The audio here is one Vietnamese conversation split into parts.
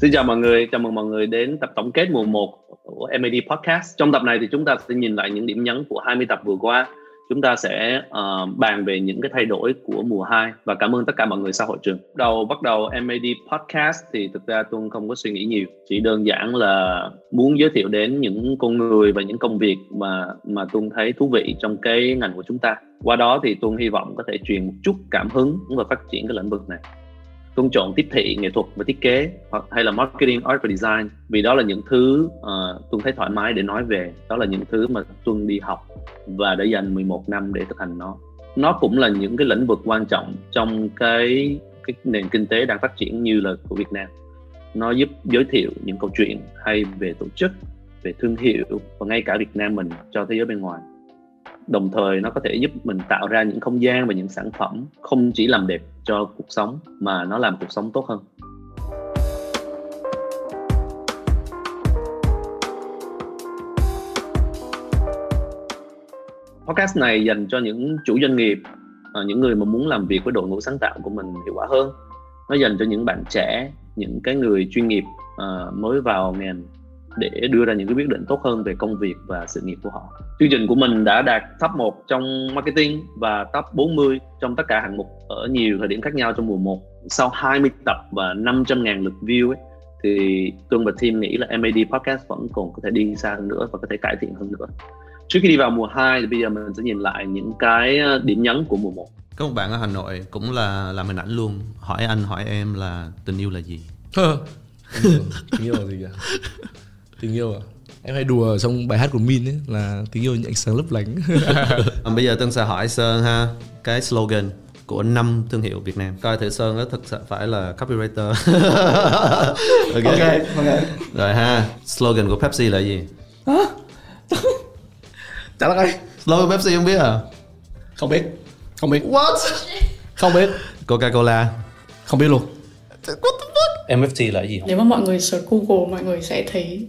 Xin chào mọi người, chào mừng mọi người đến tập tổng kết mùa 1 của MAD Podcast. Trong tập này thì chúng ta sẽ nhìn lại những điểm nhấn của 20 tập vừa qua. Chúng ta sẽ bàn về những cái thay đổi của mùa 2 và cảm ơn tất cả mọi người sau hội trường. Bắt đầu MAD Podcast thì thực ra Tuân không có suy nghĩ nhiều, chỉ đơn giản là muốn giới thiệu đến những con người và những công việc mà Tuân thấy thú vị trong cái ngành của chúng ta. Qua đó thì Tuân hy vọng có thể truyền một chút cảm hứng và phát triển cái lĩnh vực này. Tuân chọn tiếp thị, nghệ thuật và thiết kế hoặc hay là marketing, art và design vì đó là những thứ Tuân thấy thoải mái để nói về. Đó là những thứ mà Tuân đi học và đã dành 11 năm để thực hành nó. Nó cũng là những cái lĩnh vực quan trọng trong cái nền kinh tế đang phát triển như là của Việt Nam. Nó giúp giới thiệu những câu chuyện hay về tổ chức, về thương hiệu và ngay cả Việt Nam mình cho thế giới bên ngoài. Đồng thời nó có thể giúp mình tạo ra những không gian và những sản phẩm không chỉ làm đẹp cho cuộc sống mà nó làm cuộc sống tốt hơn. Podcast này dành cho những chủ doanh nghiệp, những người mà muốn làm việc với đội ngũ sáng tạo của mình hiệu quả hơn. Nó dành cho những bạn trẻ, những cái người chuyên nghiệp mới vào ngành để đưa ra những cái quyết định tốt hơn về công việc và sự nghiệp của họ. Chương trình của mình đã đạt top 1 trong marketing và top 40 trong tất cả hạng mục ở nhiều thời điểm khác nhau trong mùa 1. Sau 20 tập và 500.000 lượt view ấy, thì Tuân và team nghĩ là MAD Podcast vẫn còn có thể đi xa hơn nữa và có thể cải thiện hơn nữa. Trước khi đi vào mùa 2 thì bây giờ mình sẽ nhìn lại những cái điểm nhấn của mùa 1. Có một bạn ở Hà Nội cũng là làm hình ảnh luôn, hỏi anh hỏi em là tình yêu là gì? Tình yêu là gì cả? Tình yêu à? Em hay đùa trong bài hát của Min ấy là tình yêu những ánh sáng lấp lánh. Bây giờ Tân sẽ hỏi Sơn ha, cái slogan của 5 thương hiệu Việt Nam. Coi thử Sơn đó thực sự phải là copywriter. Okay. Rồi ha, slogan của Pepsi là gì? Hả? Trả lời. Slogan Pepsi không biết à? Không biết. What? Không biết. Coca-Cola? Không biết luôn. What the fuck? NFT là gì không? Nếu mà mọi người search Google mọi người sẽ thấy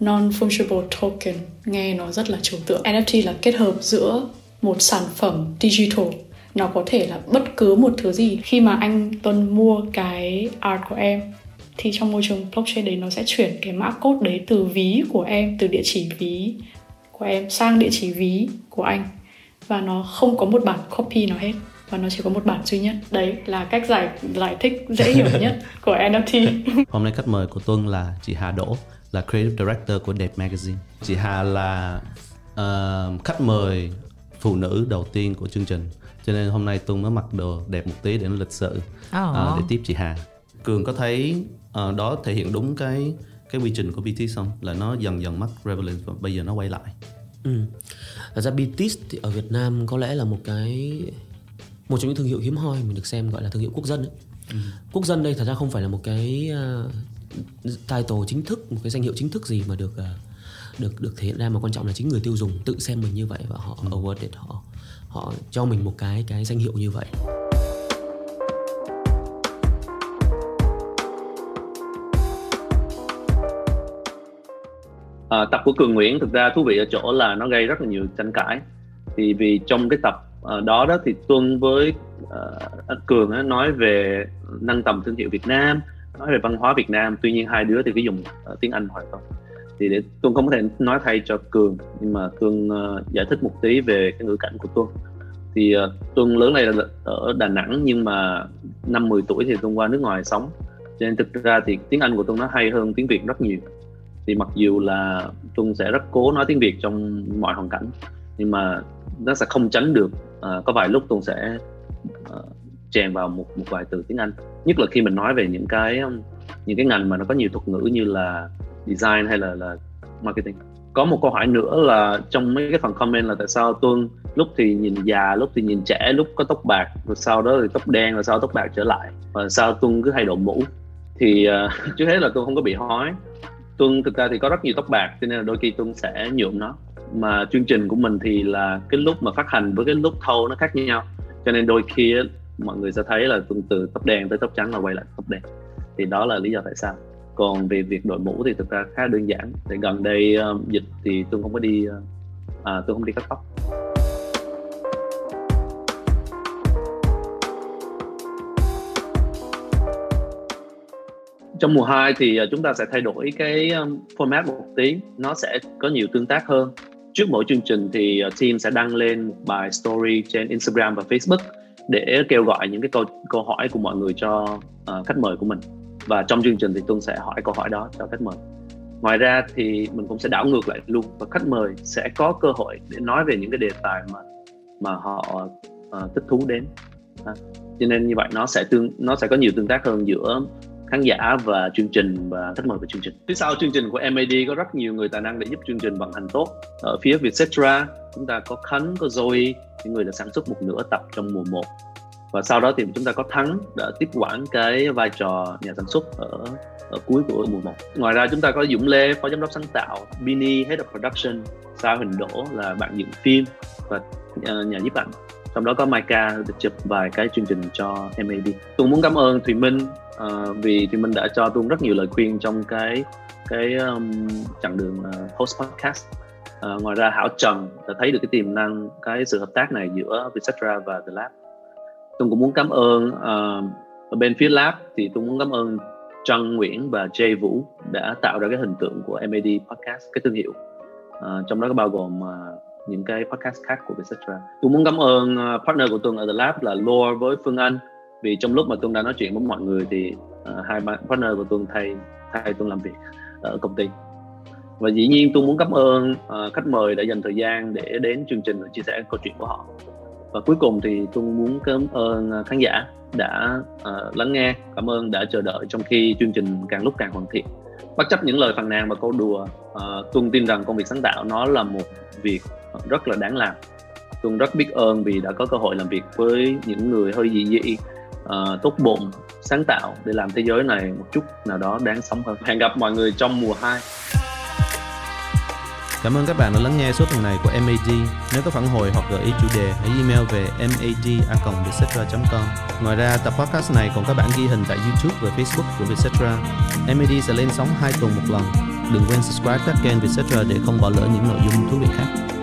non-fungible token, nghe nó rất là trừu tượng. NFT là kết hợp giữa một sản phẩm digital, nó có thể là bất cứ một thứ gì. Khi mà anh Tuân mua cái art của em thì trong môi trường blockchain đấy nó sẽ chuyển cái mã code đấy từ ví của em, từ địa chỉ ví của em sang địa chỉ ví của anh và nó không có một bản copy nào hết. Và nó chỉ có một bản duy nhất. Đấy là cách giải thích dễ hiểu nhất của NFT. Hôm nay khách mời của Tuân là chị Hà Đỗ, là Creative Director của Đẹp magazine. Chị Hà là khách mời phụ nữ đầu tiên của chương trình. Cho nên hôm nay Tuân mới mặc đồ đẹp một tí để nó lịch sự để tiếp chị Hà. Cường có thấy đó thể hiện đúng cái quy trình của BTS không? Là nó dần dần mất relevance và bây giờ nó quay lại. Thật ra BTS thì ở Việt Nam có lẽ là một trong những thương hiệu hiếm hoi mình được xem gọi là thương hiệu quốc dân ấy. Quốc dân đây thật ra không phải là một cái title chính thức, một cái danh hiệu chính thức gì mà được thể hiện ra, mà quan trọng là chính người tiêu dùng tự xem mình như vậy và họ awarded, họ cho mình một cái danh hiệu như vậy. Tập của Cường Nguyễn thực ra thú vị ở chỗ là nó gây rất là nhiều tranh cãi. Thì vì trong cái tập đó thì Tuân với anh Cường nói về nâng tầm thương hiệu Việt Nam, nói về văn hóa Việt Nam. Tuy nhiên hai đứa thì cứ dùng tiếng Anh hoàn toàn. Thì để Tuân không có thể nói thay cho Cường, nhưng mà Cường giải thích một tí về cái ngữ cảnh của Tuân. Thì Tuân lớn này là ở Đà Nẵng, nhưng mà năm 10 tuổi thì Tuân qua nước ngoài sống. Cho nên thực ra thì tiếng Anh của Tuân nó hay hơn tiếng Việt rất nhiều. Thì mặc dù là Tuân sẽ rất cố nói tiếng Việt trong mọi hoàn cảnh, nhưng mà nó sẽ không tránh được có vài lúc Tuân sẽ chèn vào một vài từ tiếng Anh, nhất là khi mình nói về những cái ngành mà nó có nhiều thuật ngữ như là design hay là marketing. Có một câu hỏi nữa là trong mấy cái phần comment là tại sao Tuân lúc thì nhìn già, lúc thì nhìn trẻ, lúc có tóc bạc, rồi sau đó thì tóc đen, rồi sau tóc bạc trở lại, rồi sau Tuân cứ thay đổi mũ. Thì trước hết là Tuân không có bị hói. Tuân thực ra thì có rất nhiều tóc bạc cho nên là đôi khi Tuân sẽ nhuộm nó. Mà chương trình của mình thì là cái lúc mà phát hành với cái lúc thâu nó khác nhau, cho nên đôi khi mọi người sẽ thấy là Tuân từ tóc đen tới tóc trắng là quay lại tóc đen. Thì đó là lý do tại sao. Còn về việc đội mũ thì thực ra khá đơn giản. Để gần đây dịch thì Tuân không có đi Tuân không đi cắt tóc. Trong mùa 2 thì chúng ta sẽ thay đổi cái format một tí, nó sẽ có nhiều tương tác hơn. Trước mỗi chương trình thì team sẽ đăng lên một bài story trên Instagram và Facebook để kêu gọi những cái câu hỏi của mọi người cho khách mời của mình. Và trong chương trình thì Tuân sẽ hỏi câu hỏi đó cho khách mời. Ngoài ra thì mình cũng sẽ đảo ngược lại luôn, và khách mời sẽ có cơ hội để nói về những cái đề tài mà họ thích thú đến. Cho nên như vậy nó sẽ có nhiều tương tác hơn giữa khán giả và chương trình và khách mời của chương trình. Phía sau chương trình của MAD có rất nhiều người tài năng để giúp chương trình vận hành tốt. Ở phía Vietcetera chúng ta có Khánh, có Zoe, những người đã sản xuất một nửa tập trong mùa 1. Và sau đó thì chúng ta có Thắng đã tiếp quản cái vai trò nhà sản xuất ở cuối của mùa 1. Ngoài ra chúng ta có Dũng Lê, phó giám đốc sáng tạo, Bini, Head of Production, Sao Hình Đỗ là bạn dựng phim và nhà nhiếp ảnh. Trong đó có Micah để chụp vài cái chương trình cho MAD. Tuân muốn cảm ơn Thùy Minh vì Thùy Minh đã cho Tuân rất nhiều lời khuyên trong cái chặng đường host podcast. Ngoài ra Hảo Trần đã thấy được cái tiềm năng, cái sự hợp tác này giữa Vietcetera và The Lab. Tuân cũng muốn cảm ơn ở bên phía Lab thì Tuân muốn cảm ơn Trần Nguyễn và Jay Vũ đã tạo ra cái hình tượng của MAD Podcast, cái thương hiệu. Trong đó có bao gồm những cái podcast khác của Vietcetera. Tuân muốn cảm ơn partner của Tuân ở The Lab là Lord với Phương Anh, vì trong lúc mà Tuân đã nói chuyện với mọi người thì hai partner của Tuân thay Tuân làm việc ở công ty. Và dĩ nhiên Tuân muốn cảm ơn khách mời đã dành thời gian để đến chương trình và chia sẻ câu chuyện của họ. Và cuối cùng thì Tuân muốn cảm ơn khán giả đã lắng nghe, cảm ơn đã chờ đợi trong khi chương trình càng lúc càng hoàn thiện. Bất chấp những lời phàn nàn và câu đùa, Tuân tin rằng công việc sáng tạo nó là một việc rất là đáng làm. Tuân rất biết ơn vì đã có cơ hội làm việc với những người hơi dị dị, tốt bụng, sáng tạo để làm thế giới này một chút nào đó đáng sống hơn. Hẹn gặp mọi người trong mùa 2. Cảm ơn các bạn đã lắng nghe số tuần này của MAD. Nếu có phản hồi hoặc gợi ý chủ đề, hãy email về mad@vietcetera.com. Ngoài ra, tập podcast này còn có bản ghi hình tại YouTube và Facebook của Vietcetera. MAD sẽ lên sóng 2 tuần một lần. Đừng quên subscribe các kênh Vietcetera để không bỏ lỡ những nội dung thú vị khác.